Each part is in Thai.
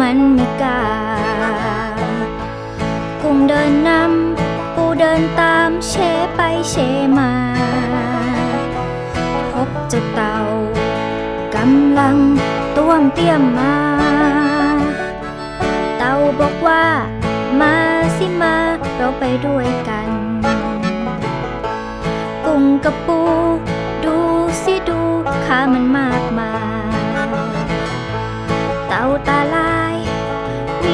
มันไม่กล้ากุ้งเดินนำปูเดินตามเชไปเชมาพบเจ้าเต่ากำลังต้วมเตี้ยมมาเต่าบอกว่ามาสิมาเราไปด้วยกันกุ้งกับปูดูสิดูขามันมากมายเต่าตาลายม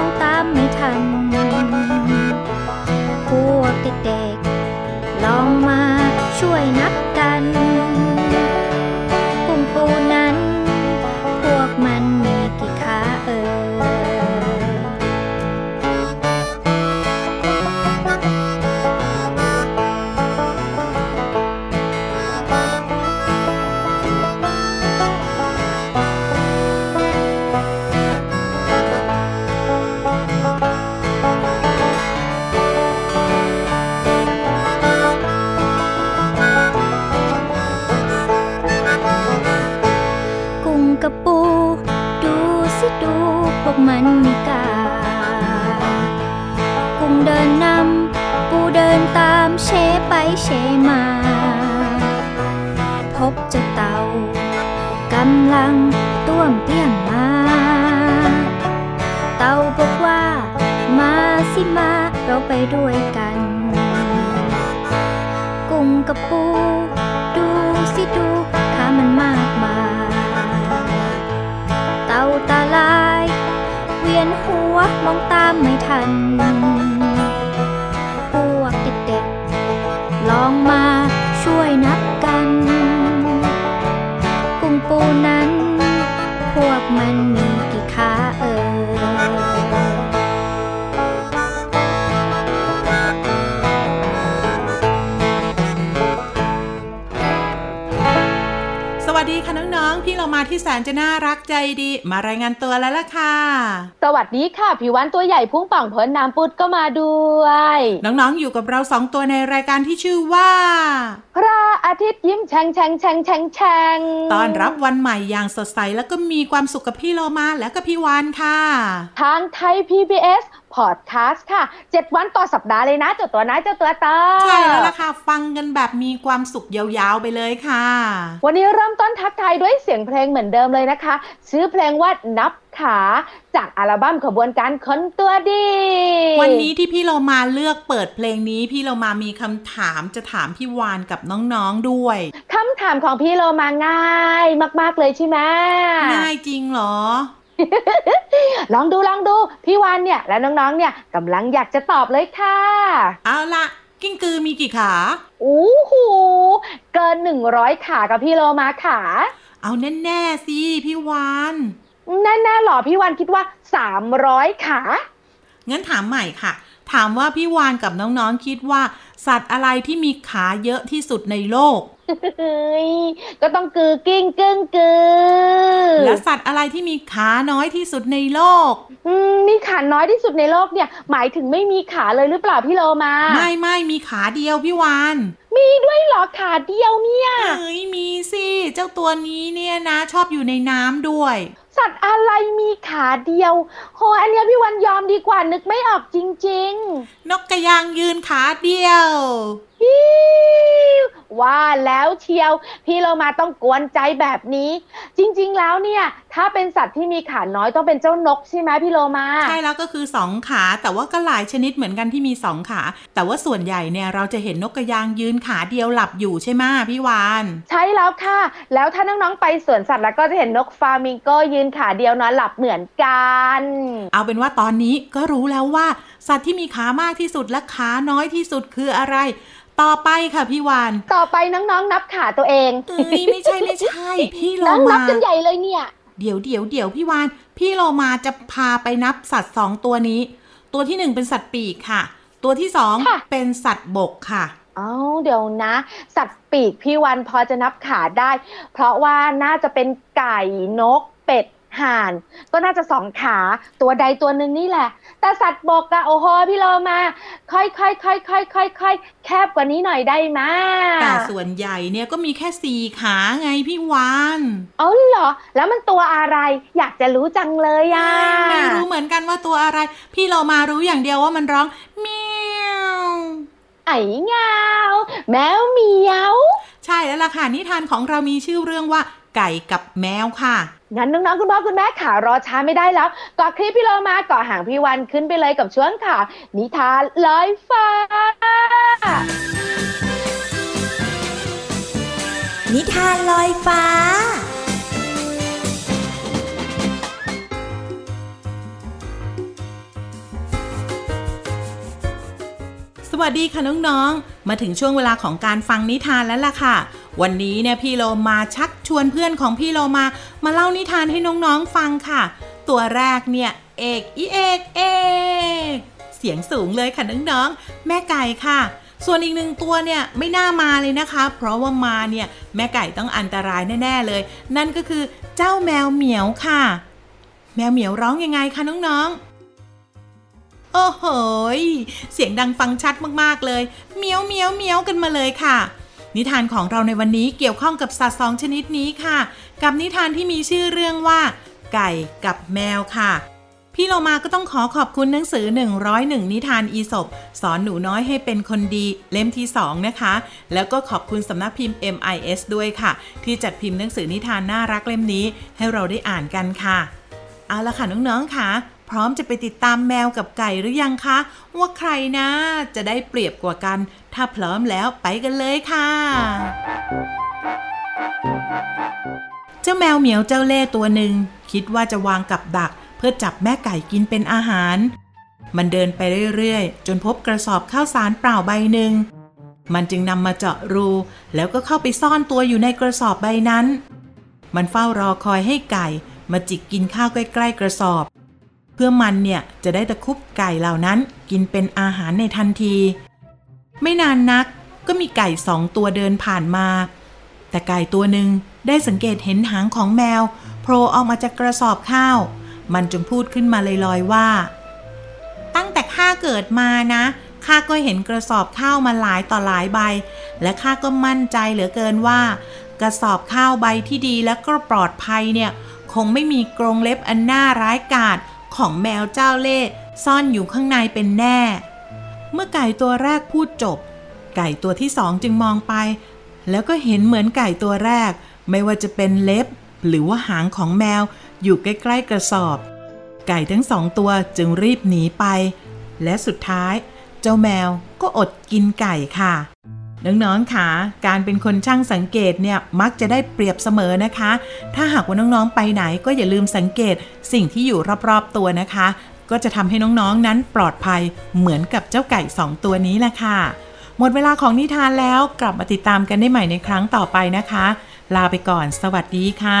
องตามไม่ทันพวกเด็กๆลองมาช่วยนับกันกุ้งปูนั้นพวกมันมีกี่ขาเอ่ยมันไม่กล้ากุ้งเดินนำปูเดินตามเชไปเชมาพบเจ้าเต่ากำลังต้วมเตี้ยมมาเต่าบอกว่ามาสิมาเราไปด้วยกันกุ้งกับปูดูสิดูขามันมากมายเต่าตาลายเวียนหัวมองตามไม่ทันพวกเด็กๆลองมาช่วยนับกันกุ้งปูนั้นพวกมันมีกี่ขาเอ่ยสวัสดีค่ะน้องๆพี่เรามาที่แสนจะน่ารักใจดีมารายงานตัวแล้วล่ะค่ะสวัสดีค่ะพี่วันตัวใหญ่พุ่งป่องเพิ่นน้ำปุดก็มาด้วยน้องๆอยู่กับเรา2ตัวในรายการที่ชื่อว่าพระอาทิตย์ยิ้มแฉ่งแฉ่งแฉ่งแฉ่งแฉ่งต้อนรับวันใหม่อย่างสดใสแล้วก็มีความสุขกับพี่เรามาและก็พี่วันค่ะทางไทย PBSพอดคาสต์ค่ะ7วันต่อสัปดาห์เลยนะเจ้าตัวน้อยเจ้าตัวตาใช่แล้วล่ะค่ะฟังกันแบบมีความสุขยาวๆไปเลยค่ะวันนี้เริ่มต้นทักทายด้วยเสียงเพลงเหมือนเดิมเลยนะคะชื่อเพลงว่านับขาจากอัลบั้มขบวนการคนตัวดีวันนี้ที่พี่เรามาเลือกเปิดเพลงนี้พี่เรามามีคำถามจะถามพี่วานกับน้องๆด้วยคำถามของพี่เรามาง่ายมากๆเลยใช่ไหมง่ายจริงเหรอลองดูพี่วานเนี่ยและน้องๆเนี่ยกำลังอยากจะตอบเลยค่ะเอาละกิ้งกือมีกี่ขาโอ้โหเกิน100ขากับพี่โลมาขาเอาแน่ๆสิพี่วานแน่ๆหรอพี่วานคิดว่า300ขางั้นถามใหม่ค่ะถามว่าพี่วานกับน้องๆคิดว่าสัตว์อะไรที่มีขาเยอะที่สุดในโลกก็ต้องกือกิ้งกึ้งกือแล้วสัตว์อะไรที่มีขาน้อยที่สุดในโลกมีขาน้อยที่สุดในโลกเนี่ยหมายถึงไม่มีขาเลยหรือเปล่าพี่โลมาไม่มีขาเดียวพี่วานมีด้วยเหรอขาเดียวเนี่ยเฮ้ยมีสิเจ้าตัวนี้เนี่ยนะชอบอยู่ในน้ำด้วยสัตว์อะไรมีขาเดียวโหอันเนี้ยพี่วันยอมดีกว่านึกไม่ออกจริงๆนกกระยางยืนขาเดียวว่าแล้วเชียวพี่เรามาต้องกวนใจแบบนี้จริงๆแล้วเนี่ยถ้าเป็นสัตว์ที่มีขาน้อยต้องเป็นเจ้านกใช่ไหมพี่โลมาใช่แล้วก็คือ2ขาแต่ว่าก็หลายชนิดเหมือนกันที่มี2ขาแต่ว่าส่วนใหญ่เนี่ยเราจะเห็นนกกระยางยืนขาเดียวหลับอยู่ใช่ไหมพี่วานใช่แล้วค่ะแล้วถ้าน้องๆไปสวนสัตว์แล้วก็จะเห็นนกฟลามิงโกยืนขาเดียวนอนหลับเหมือนกันเอาเป็นว่าตอนนี้ก็รู้แล้วว่าสัตว์ที่มีขามากที่สุดและขาน้อยที่สุดคืออะไร ต่อไปค่ะพี่วานต่อไปน้องๆนับขาตัวเองไม่ใช่พี่โลมานับกันใหญ่เลยเนี่ยเดี๋ยวพี่วานพี่โลมาจะพาไปนับสัตว์2ตัวนี้ตัวที่1เป็นสัตว์ปีกค่ะตัวที่2เป็นสัตว์บกค่ะอ้าวเดี๋ยวนะสัตว์ปีกพี่วานพอจะนับขาได้เพราะว่าน่าจะเป็นไก่นกเป็ดห่านก็น่าจะ2ขาตัวใดตัวหนึ่งนี่แหละแต่สัตว์บกอะโอ้โหพี่โลมาค่อยแคบกว่านี้หน่อยได้ไหมแต่ส่วนใหญ่เนี่ยก็มีแค่4ขาไงพี่วานอ๋อเหรอแล้วมันตัวอะไรอยากจะรู้จังเลยอะไม่รู้เหมือนกันว่าตัวอะไรพี่โลมารู้อย่างเดียวว่ามันร้องเมียวไอ้เงาแมวเมียวใช่แล้วล่ะค่ะนิทานของเรามีชื่อเรื่องว่าไก่กับแมวค่ะงั้นน้องๆคุณพ่อคุณแม่ขารอช้าไม่ได้แล้วเกาะคลิปพี่โลมาเกาะหางพี่วันขึ้นไปเลยกับช่วงข่าวนิทานลอยฟ้านิทานลอยฟ้าสวัสดีค่ะน้องๆมาถึงช่วงเวลาของการฟังนิทานแล้วล่ะค่ะวันนี้เนี่ยพี่โลมาชักชวนเพื่อนของพี่โลมามาเล่านิทานให้น้องๆฟังค่ะตัวแรกเนี่ยเอกอีเอกเอกเสียงสูงเลยค่ะน้องๆแม่ไก่ค่ะส่วนอีกหนึ่งตัวเนี่ยไม่น่ามาเลยนะคะเพราะว่ามาเนี่ยแม่ไก่ต้องอันตรายแน่ๆเลยนั่นก็คือเจ้าแมวเหมียวค่ะแมวเหมียวร้องยังไงคะน้องๆโอ้โหเสียงดังฟังชัดมากๆเลยเหมียวเหมียวเหมียวกันมาเลยค่ะนิทานของเราในวันนี้เกี่ยวข้องกับสัตว์2ชนิดนี้ค่ะกับนิทานที่มีชื่อเรื่องว่าไก่กับแมวค่ะพี่โลมาก็ต้องขอบคุณหนังสือ101นิทานอีสปสอนหนูน้อยให้เป็นคนดีเล่มที่2นะคะแล้วก็ขอบคุณสำนักพิมพ์ MIS ด้วยค่ะที่จัดพิมพ์หนังสือนิทานน่ารักเล่มนี้ให้เราได้อ่านกันค่ะเอาล่ะค่ะน้องๆค่ะพร้อมจะไปติดตามแมวกับไก่หรือยังคะว่าใครนะจะได้เปรียบกว่ากันถ้าพร้อมแล้วไปกันเลยค่ะเจ้าแมวเหมียวเจ้าเล่ห์ตัวหนึ่งคิดว่าจะวางกับดักเพื่อจับแม่ไก่กินเป็นอาหารมันเดินไปเรื่อยๆจนพบกระสอบข้าวสารเปล่าใบหนึ่งมันจึงนำมาเจาะรูแล้วก็เข้าไปซ่อนตัวอยู่ในกระสอบใบนั้นมันเฝ้ารอคอยให้ไก่มาจิกกินข้าวใกล้ๆกระสอบเพื่อมันเนี่ยจะได้ตะคุบไก่เหล่านั้นกินเป็นอาหารในทันทีไม่นานนักก็มีไก่2 ตัวเดินผ่านมาแต่ไก่ตัวหนึ่งได้สังเกตเห็นหางของแมวโผล่ออกมาจากกระสอบข้าวมันจึงพูดขึ้นมาลอยๆว่าตั้งแต่ข้าเกิดมานะข้าก็เห็นกระสอบข้าวมาหลายต่อหลายใบและข้าก็มั่นใจเหลือเกินว่ากระสอบข้าวใบที่ดีและก็ปลอดภัยเนี่ยคงไม่มีกรงเล็บอันน่าร้ายกาจของแมวเจ้าเล่ห์ซ่อนอยู่ข้างในเป็นแน่เมื่อไก่ตัวแรกพูดจบไก่ตัวที่2จึงมองไปแล้วก็เห็นเหมือนไก่ตัวแรกไม่ว่าจะเป็นเล็บหรือว่าหางของแมวอยู่ใกล้ๆกระสอบไก่ทั้ง2 ตัวจึงรีบหนีไปและสุดท้ายเจ้าแมวก็อดกินไก่ค่ะน้องๆค่ะการเป็นคนช่างสังเกตเนี่ยมักจะได้เปรียบเสมอนะคะถ้าหากว่าน้องๆไปไหนก็อย่าลืมสังเกตสิ่งที่อยู่รอบๆตัวนะคะก็จะทำให้น้องๆนั้นปลอดภัยเหมือนกับเจ้าไก่2 ตัวนี้แหละค่ะหมดเวลาของนิทานแล้วกลับมาติดตามกันได้ใหม่ในครั้งต่อไปนะคะลาไปก่อนสวัสดีค่ะ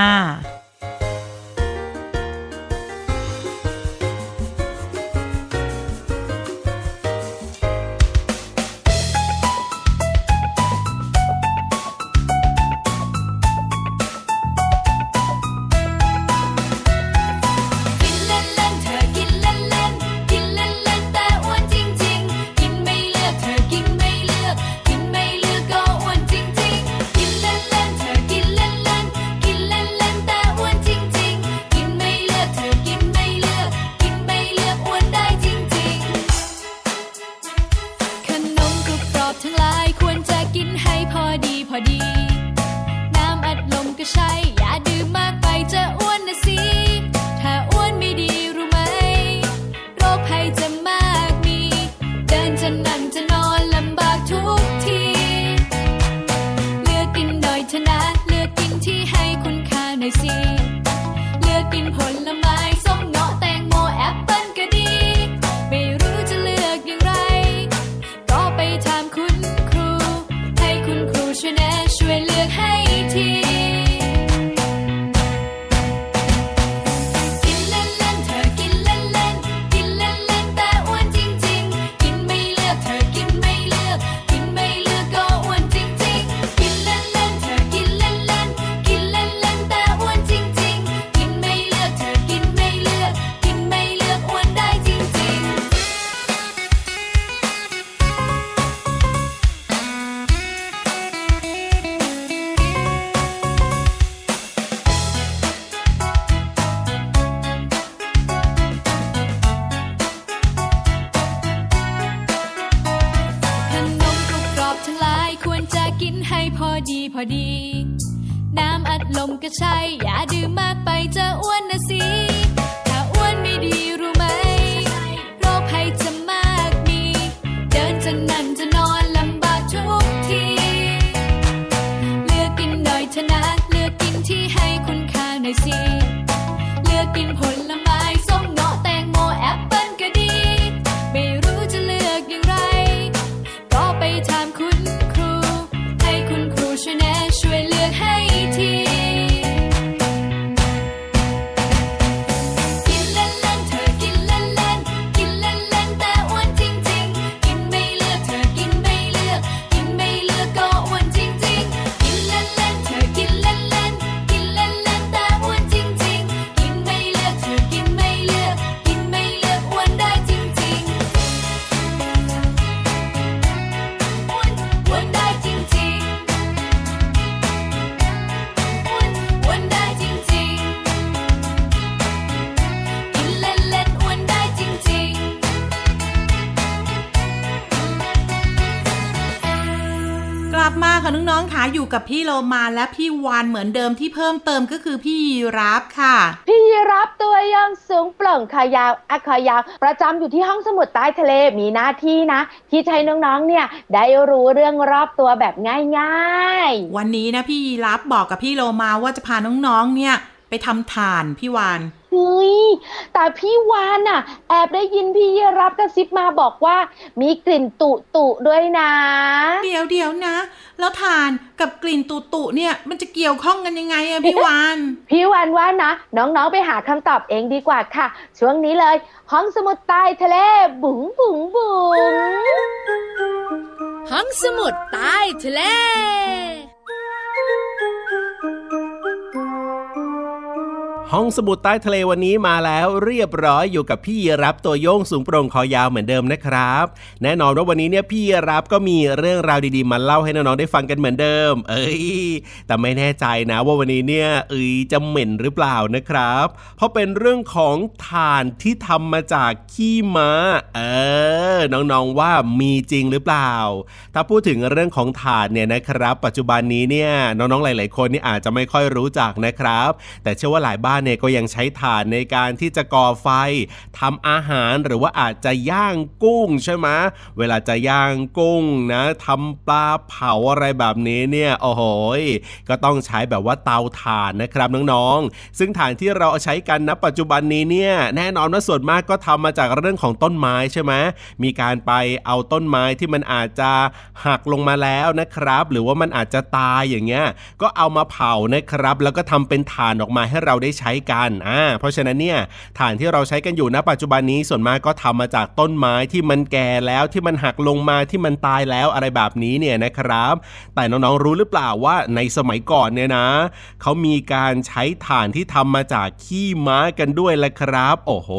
พอดีน้ำอัดลมก็ใช่อย่าดื่มมากไปจะอ้วนนะสิถ้าอ้วนไม่ดีรู้ไหมโรคภัยจะมากมีเดินจะนั่งจะนอนลำบากทุกทีเลือกกินหน่อยเถอะนะเลือกกินที่ให้คุณค่าหน่อยสิเลือกกินผลไม้ส้มเงาะแตงโมแอปเปิ้ลก็ดีไม่รู้จะเลือกอย่างไรก็ไปถามคุณครูให้คุณครูช่วยแนะช่วยเลือกให้ทีน้องๆค่ะอยู่กับพี่โลมาและพี่วานเหมือนเดิมที่เพิ่มเติมก็คือพี่ยีราฟค่ะพี่ยีราฟตัวยองสูงโปร่งขายาวอักขายาวประจำอยู่ที่ห้องสมุดใต้ทะเลมีหน้าที่นะที่ใช้น้องๆเนี่ยได้รู้เรื่องรอบตัวแบบง่ายๆวันนี้นะพี่ยีราฟบอกกับพี่โลมาว่าจะพาน้องๆเนี่ยไปทำถ่านพี่วานแต่พี่วานน่ะแอบได้ยินพี่ยีรับกระซิบมาบอกว่ามีกลิ่นตุด้วยนะเดี๋ยวนะแล้วถ่านกับกลิ่นตุเนี่ยมันจะเกี่ยวข้องกันยังไงอะพี่วานว่านะน้องๆไปหาคำตอบเองดีกว่าค่ะช่วงนี้เลยห้องสมุดใต้ทะเลบุ๋งบุ๋งบุ๋งห้องสมุดใต้ทะเลห้องสมุดใต้ทะเลวันนี้มาแล้วเรียบร้อยอยู่กับพี่รับตัวโยงสูงโปร่งคอยาวเหมือนเดิมนะครับแน่นอนว่าวันนี้เนี่ยพี่รับก็มีเรื่องราวดีๆมาเล่าให้น้องๆได้ฟังกันเหมือนเดิมแต่ไม่แน่ใจนะว่าวันนี้เนี่ยจะเหม็นหรือเปล่านะครับเพราะเป็นเรื่องของถ่านที่ทำมาจากขี้ม้าน้องๆว่ามีจริงหรือเปล่าถ้าพูดถึงเรื่องของถ่านเนี่ยนะครับปัจจุบันนี้เนี่ยน้องๆหลายๆคนนี่อาจจะไม่ค่อยรู้จักนะครับแต่เชื่อว่าหลายบ้านเนี่ยก็ยังใช้ถ่านในการที่จะก่อไฟทำอาหารหรือว่าอาจจะย่างกุ้งใช่ไหมเวลาจะย่างกุ้งนะทำปลาเผาอะไรแบบนี้เนี่ยโอ้โหก็ต้องใช้แบบว่าเตาถ่านนะครับน้องๆซึ่งถ่านที่เราใช้กันณปัจจุบันนี้เนี่ยแน่นอนว่าส่วนมากก็ทำมาจากเรื่องของต้นไม้ใช่ไหมมีการไปเอาต้นไม้ที่มันอาจจะหักลงมาแล้วนะครับหรือว่ามันอาจจะตายอย่างเงี้ยก็เอามาเผานะครับแล้วก็ทำเป็นถ่านออกมาให้เราได้ใช้กันเพราะฉะนั้นเนี่ยถ่านที่เราใช้กันอยู่ณปัจจุบันนี้ส่วนมากก็ทำมาจากต้นไม้ที่มันแก่แล้วที่มันหักลงมาที่มันตายแล้วอะไรแบบนี้เนี่ยนะครับแต่น้องๆรู้หรือเปล่าว่าในสมัยก่อนเนี่ยนะเขามีการใช้ถ่านที่ทำมาจากขี้ม้ากันด้วยละครับโอ้โห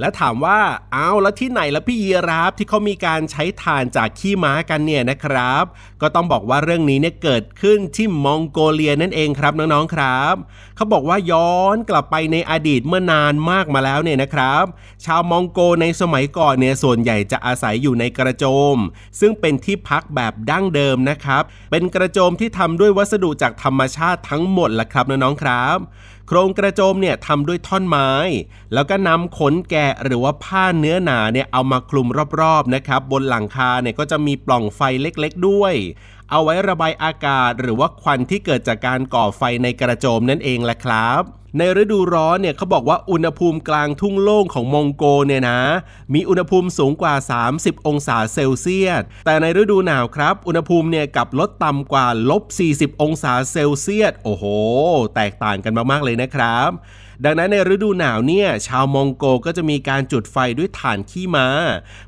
แล้วถามว่าเอาแล้วที่ไหนละพี่ยีราฟที่เขามีการใช้ถ่านจากขี้ม้ากันเนี่ยนะครับก็ต้องบอกว่าเรื่องนี้เนี่ยเกิดขึ้นที่มองโกเลียนั่นเองครับน้องๆครับเขาบอกว่าย้อนกลับไปในอดีตเมื่อนานมากมาแล้วเนี่ยนะครับชาวมองโกในสมัยก่อนเนี่ยส่วนใหญ่จะอาศัยอยู่ในกระโจมซึ่งเป็นที่พักแบบดั้งเดิมนะครับเป็นกระโจมที่ทำด้วยวัสดุจากธรรมชาติทั้งหมดล่ะครับน้องๆครับโครงกระโจมเนี่ยทำด้วยท่อนไม้แล้วก็นำขนแกะหรือว่าผ้าเนื้อหนาเนี่ยเอามาคลุมรอบๆนะครับบนหลังคาเนี่ยก็จะมีปล่องไฟเล็กๆด้วยเอาไว้ระบายอากาศหรือว่าควันที่เกิดจากการก่อไฟในกระโจมนั่นเองล่ะครับในฤดูร้อนเนี่ยเขาบอกว่าอุณหภูมิกลางทุ่งโล่งของมองโกเนี่ยนะมีอุณหภูมิสูงกว่า30องศาเซลเซียสแต่ในฤดูหนาวครับอุณหภูมิเนี่ยกลับลดต่ำกว่า -40 องศาเซลเซียสโอ้โหแตกต่างกันมากๆเลยนะครับดังนั้นในฤดูหนาวเนี่ยชาวมองโกก็จะมีการจุดไฟด้วยถ่านขี้ม้า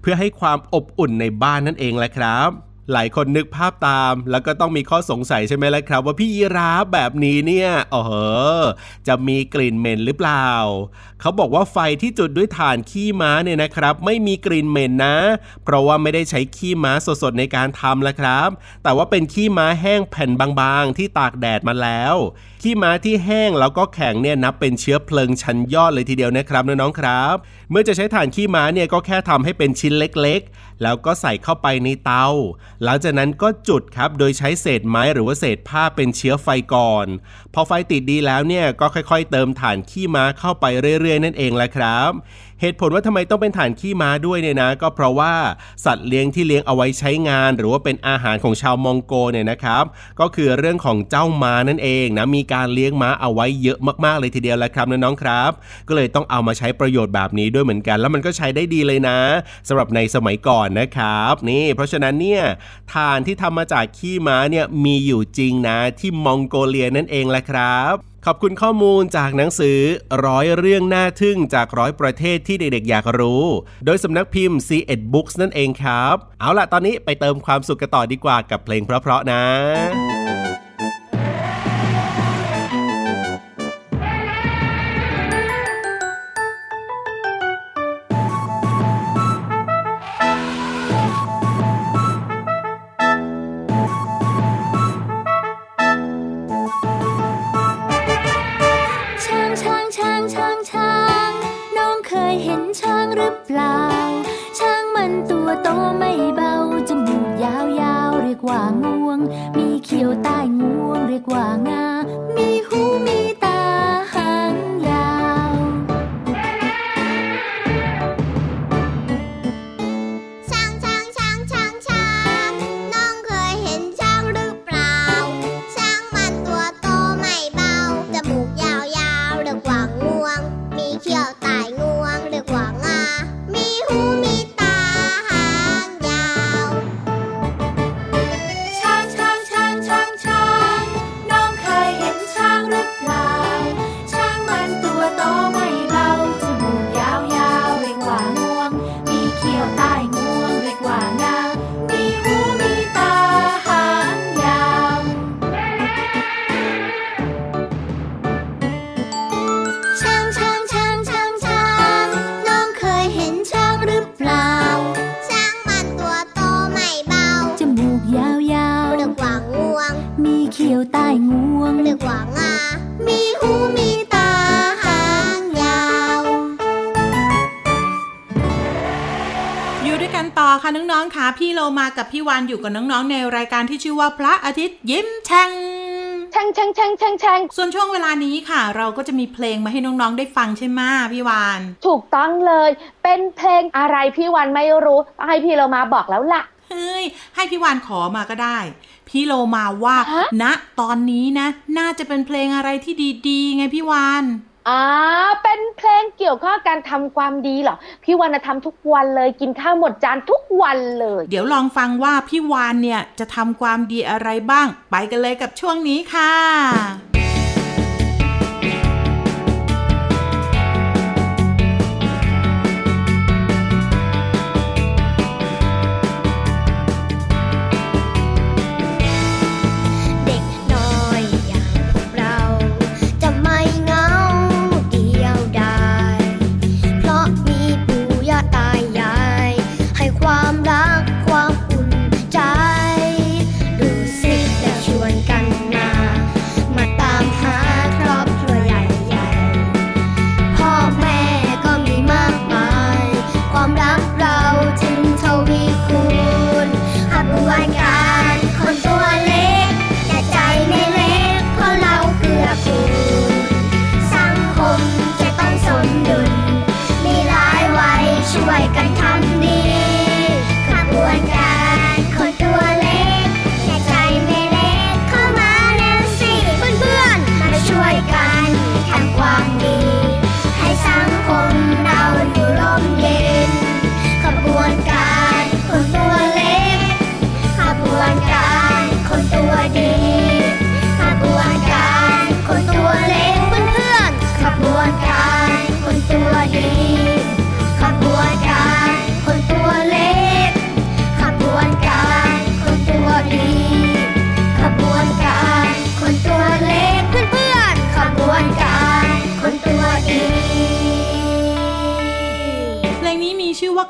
เพื่อให้ความอบอุ่นในบ้านนั่นเองแหละครับหลายคนนึกภาพตามแล้วก็ต้องมีข้อสงสัยใช่ไหมล่ะครับว่าพี่ยีราฟแบบนี้เนี่ยจะมีกลิ่นเหม็นหรือเปล่าเขาบอกว่าไฟที่จุดด้วยถ่านขี้ม้าเนี่ยนะครับไม่มีกลิ่นเหม็นนะเพราะว่าไม่ได้ใช้ขี้ม้าสดๆในการทำละครับแต่ว่าเป็นขี้ม้าแห้งแผ่นบางๆที่ตากแดดมาแล้วขี้ม้าที่แห้งแล้วก็แข็งเนี่ยนับเป็นเชื้อเพลิงชั้นยอดเลยทีเดียวนะครับน้องๆครับเมื่อจะใช้ถ่านขี้ม้าเนี่ยก็แค่ทำให้เป็นชิ้นเล็กๆแล้วก็ใส่เข้าไปในเตา หลังจากนั้นก็จุดครับโดยใช้เศษไม้หรือว่าเศษผ้าเป็นเชื้อไฟก่อนพอไฟติดดีแล้วเนี่ยก็ค่อยๆเติมถ่านขี้ม้าเข้าไปเรื่อยๆนั่นเองแหละครับเหตุผลว่าทำไมต้องเป็นถ่านขี้ม้าด้วยเนี่ยนะก็เพราะว่าสัตว์เลี้ยงที่เลี้ยงเอาไว้ใช้งานหรือว่าเป็นอาหารของชาวมองโกเนี่ยนะครับก็คือเรื่องของเจ้าม้านั่นเองนะมีการเลี้ยงม้าเอาไว้เยอะมากๆเลยทีเดียวแหละครับน้องๆครับก็เลยต้องเอามาใช้ประโยชน์แบบนี้ด้วยเหมือนกันแล้วมันก็ใช้ได้ดีเลยนะสำหรับในสมัยก่อนนะครับนี่เพราะฉะนั้นเนี่ยถ่านที่ทำมาจากขี้ม้าเนี่ยมีอยู่จริงนะที่มองโกเลียนั่นเองแหละครับขอบคุณข้อมูลจากหนังสือ100 เรื่องน่าทึ่งจาก100 ประเทศที่เด็กๆอยากรู้โดยสำนักพิมพ์ C1 Books นั่นเองครับเอาล่ะตอนนี้ไปเติมความสุขกันต่อดีกว่ากับเพลงเพราะๆนะพี่โลมากับพี่วานอยู่กับน้องๆในรายการที่ชื่อว่าพระอาทิตย์ยิ้มแฉ่งแฉ่งแฉ่งแฉ่งแฉ่งส่วนช่วงเวลานี้ค่ะเราก็จะมีเพลงมาให้น้องๆได้ฟังใช่ไหมพี่วานถูกต้องเลยเป็นเพลงอะไรพี่วานไม่รู้ต้องให้พี่โลมาบอกแล้วล่ะเฮ้ยให้พี่วานขอมาก็ได้พี่โลมาว่าณตอนนี้นะน่าจะเป็นเพลงอะไรที่ดีๆไงพี่วานเป็นเพลงเกี่ยวข้องการทำความดีเหรอพี่วานทำทุกวันเลยกินข้าวหมดจานทุกวันเลยเดี๋ยวลองฟังว่าพี่วานเนี่ยจะทำความดีอะไรบ้างไปกันเลยกับช่วงนี้ค่ะ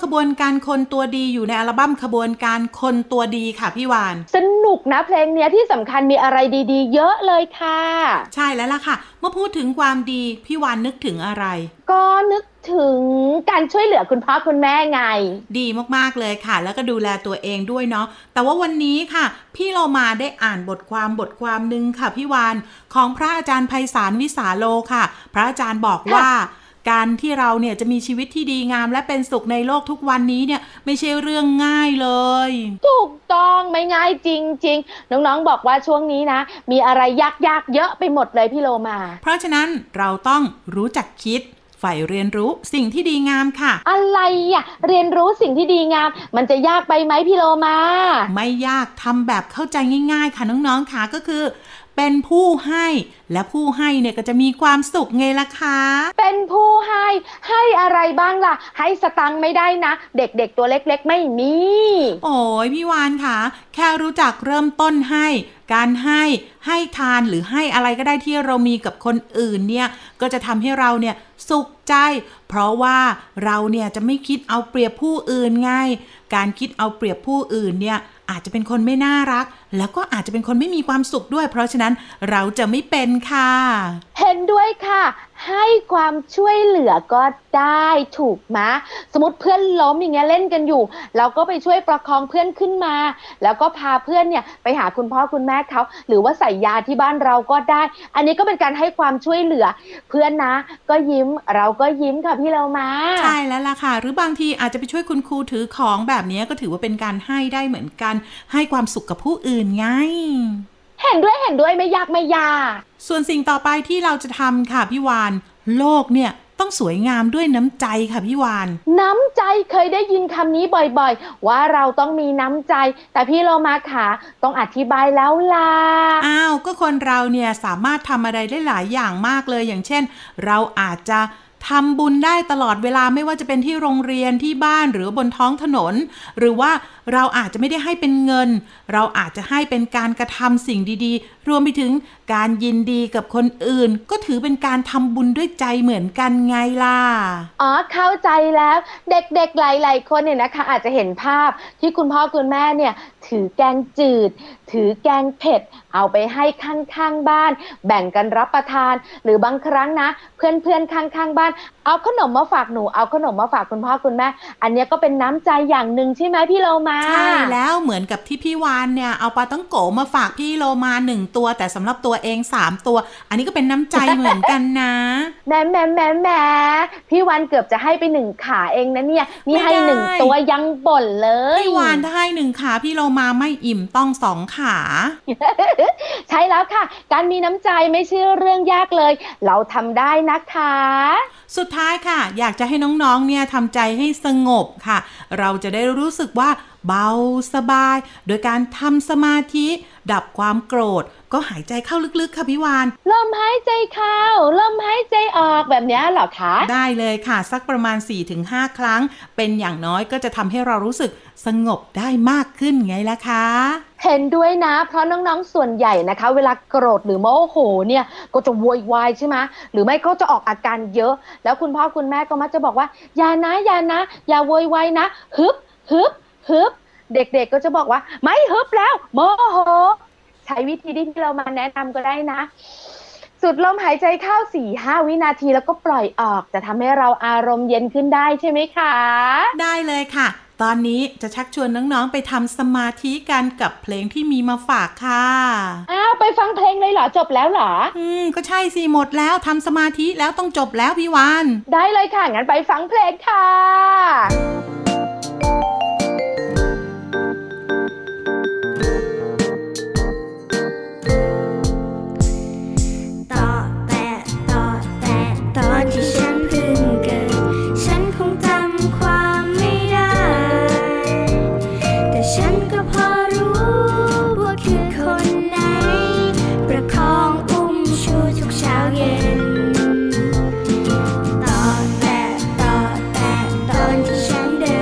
ขบวนการคนตัวดีอยู่ในอัลบั้มขบวนการคนตัวดีค่ะพี่วานสนุก นุกนะเพลงเนี้ยที่สำคัญมีอะไรดีๆเยอะเลยค่ะใช่แล้วล่ะค่ะเมื่อพูดถึงความดีพี่วานนึกถึงอะไรก็นึกถึงการช่วยเหลือคุณพ่อคุณแม่ไงดีมากๆเลยค่ะแล้วก็ดูแลตัวเองด้วยเนาะแต่ว่าวันนี้ค่ะพี่เรามาได้อ่านบทความนึงค่ะพี่วานของพระอาจารย์ไพศาลวิสาโลค่ะพระอาจารย์บอกว่าการที่เราเนี่ยจะมีชีวิตที่ดีงามและเป็นสุขในโลกทุกวันนี้เนี่ยไม่ใช่เรื่องง่ายเลยถูกต้องไม่ง่ายจริงๆน้องๆบอกว่าช่วงนี้นะมีอะไรยากๆเยอะไปหมดเลยพี่โลมาเพราะฉะนั้นเราต้องรู้จักคิดใฝ่เรียนรู้สิ่งที่ดีงามค่ะอะไรอ่ะเรียนรู้สิ่งที่ดีงามมันจะยากไปไหมพี่โลมาไม่ยากทำแบบเข้าใจง่ายๆค่ะน้องๆค่ะก็คือเป็นผู้ให้และผู้ให้เนี่ยก็จะมีความสุขไงล่ะคะเป็นผู้ให้อะไรบ้างล่ะให้สตังค์ไม่ได้นะเด็กๆตัวเล็กๆไม่มีโอ้ยพี่วานค่ะแค่รู้จักเริ่มต้นให้การให้ทานหรือให้อะไรก็ได้ที่เรามีกับคนอื่นเนี่ยก็จะทำให้เราเนี่ยสุขใจเพราะว่าเราเนี่ยจะไม่คิดเอาเปรียบผู้อื่นไงการคิดเอาเปรียบผู้อื่นเนี่ยอาจจะเป็นคนไม่น่ารักแล้วก็อาจจะเป็นคนไม่มีความสุขด้วยเพราะฉะนั้นเราจะไม่เป็นค่ะเห็นด้วยค่ะให้ความช่วยเหลือก็ได้ถูกไหมสมมติเพื่อนล้มอย่างเงี้ยเล่นกันอยู่เราก็ไปช่วยประคองเพื่อนขึ้นมาแล้วก็พาเพื่อนเนี่ยไปหาคุณพ่อคุณแม่เขาหรือว่าใส่ยาที่บ้านเราก็ได้อันนี้ก็เป็นการให้ความช่วยเหลือเพื่อนนะก็ยิ้มเราก็ยิ้มค่ะพี่เรามาใช่แล้วล่ะค่ะหรือบางทีอาจจะไปช่วยคุณครูถือของแบบนี้ก็ถือว่าเป็นการให้ได้เหมือนกันให้ความสุขกับผู้อื่นไงเห็นด้วยไม่ยากส่วนสิ่งต่อไปที่เราจะทำค่ะพี่วานโลกเนี่ยต้องสวยงามด้วยน้ำใจค่ะพี่วานน้ำใจเคยได้ยินคำนี้บ่อยๆว่าเราต้องมีน้ำใจแต่พี่โลมาค่ะต้องอธิบายแล้วล่ะอ้าวก็คนเราเนี่ยสามารถทำอะไรได้หลายอย่างมากเลยอย่างเช่นเราอาจจะทำบุญได้ตลอดเวลาไม่ว่าจะเป็นที่โรงเรียนที่บ้านหรือบนท้องถนนหรือว่าเราอาจจะไม่ได้ให้เป็นเงินเราอาจจะให้เป็นการกระทำสิ่งดีๆรวมไปถึงการยินดีกับคนอื่นก็ถือเป็นการทำบุญด้วยใจเหมือนกันไงล่ะอ๋อเข้าใจแล้วเด็กๆหลายๆคนเนี่ยนะคะอาจจะเห็นภาพที่คุณพ่อคุณแม่เนี่ยถือแกงจืดถือแกงเผ็ดเอาไปให้ข้างๆบ้านแบ่งกันรับประทานหรือบางครั้งนะเพื่อนๆข้างๆบ้านเอาขนมมาฝากหนูเอาขนมมาฝากคุณพ่อคุณแม่อันนี้ก็เป็นน้ำใจอย่างหนึ่งใช่ไหมพี่โลมาใช่แล้วเหมือนกับที่พี่วานเนี่ยเอาปลาต้องโกมาฝากพี่โลมา1ตัวแต่สำหรับตัวเอง3ตัวอันนี้ก็เป็นน้ำใจเหมือนกันนะแม่พี่วานเกือบจะให้ไป1ขาเองนะเนี่ยนี่ให้1ตัวยังบ่นเลยพี่วานถ้าให้1ขาพี่โลมาไม่อิ่มต้อง2ขาใช่แล้วค่ะการมีน้ำใจไม่ใช่เรื่องยากเลยเราทำได้นะคะสุดท้ายค่ะอยากจะให้น้องๆเนี่ยทำใจให้สงบค่ะเราจะได้รู้สึกว่าเบาสบายโดยการทำสมาธิดับความโกรธก็หายใจเข้าลึกๆค่ะพี่วานลมหายใจเข้าลมหายใจออกแบบนี้เหรอคะได้เลยค่ะสักประมาณ 4-5 ครั้งเป็นอย่างน้อยก็จะทำให้เรารู้สึกสงบได้มากขึ้นไงล่ะคะเห็นด้วยนะเพราะน้องๆส่วนใหญ่นะคะเวลาโกรธหรือโมโหเนี่ยก็จะโวยวายใช่ไหมหรือไม่ก็จะออกอาการเยอะแล้วคุณพ่อคุณแม่ก็มักจะบอกว่าอย่านะอย่าโวยวายนะฮึบเด็กๆก็จะบอกว่าไม่ฮึบแล้วโมโหใช้วิธีที่เรามาแนะนำก็ได้นะสูดลมหายใจเข้า 4-5 วินาทีแล้วก็ปล่อยออกจะทำให้เราอารมณ์เย็นขึ้นได้ใช่ไหมคะได้เลยค่ะตอนนี้จะชักชวนน้องๆไปทำสมาธิกันกับเพลงที่มีมาฝากค่ะอ้าวไปฟังเพลงเลยเหรอจบแล้วเหรอก็ใช่สิหมดแล้วทำสมาธิแล้วต้องจบแล้วพี่วานได้เลยค่ะงั้นไปฟังเพลงค่ะฉันเดิน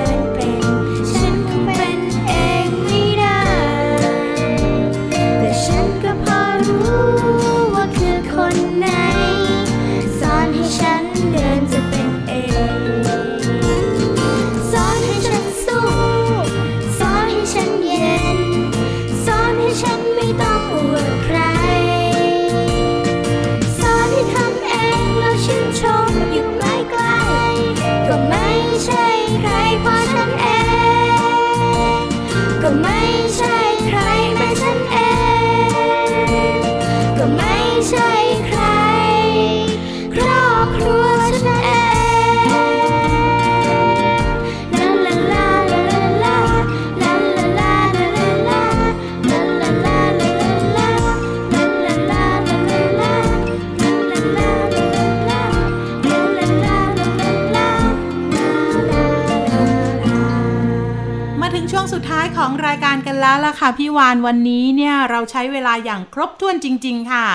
ายการกันแล้วล่ะค่ะพี่วานวันนี้เนี่ยเราใช้เวลาอย่างครบถ้วนจริงๆค่ะ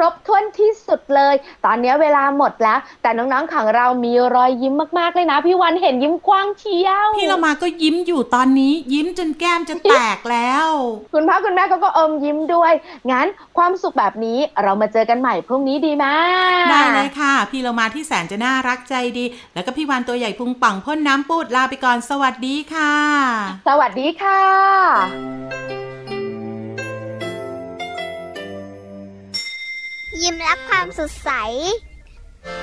ครบถ้วนที่สุดเลยตอนนี้เวลาหมดแล้วแต่น้องๆของเรามีรอยยิ้มมากๆเลยนะพี่วันเห็นยิ้มกว้างเชียวพี่เรามาก็ยิ้มอยู่ตอนนี้ยิ้มจนแก้มจะแตกแล้วคุณพ่อคุณแม่ก็อมยิ้มด้วยงั้นความสุขแบบนี้เรามาเจอกันใหม่พรุ่งนี้ดีไหมได้เลยค่ะพี่เรามาที่แสนจะน่ารักใจดีแล้วก็พี่วันตัวใหญ่พุงป่องพ่นน้ำปูดลาไปก่อนสวัสดีค่ะสวัสดีค่ะยิ้มรับความสดใส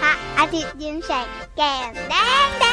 พระอาทิตย์ยิ้มแฉกแก้มแดง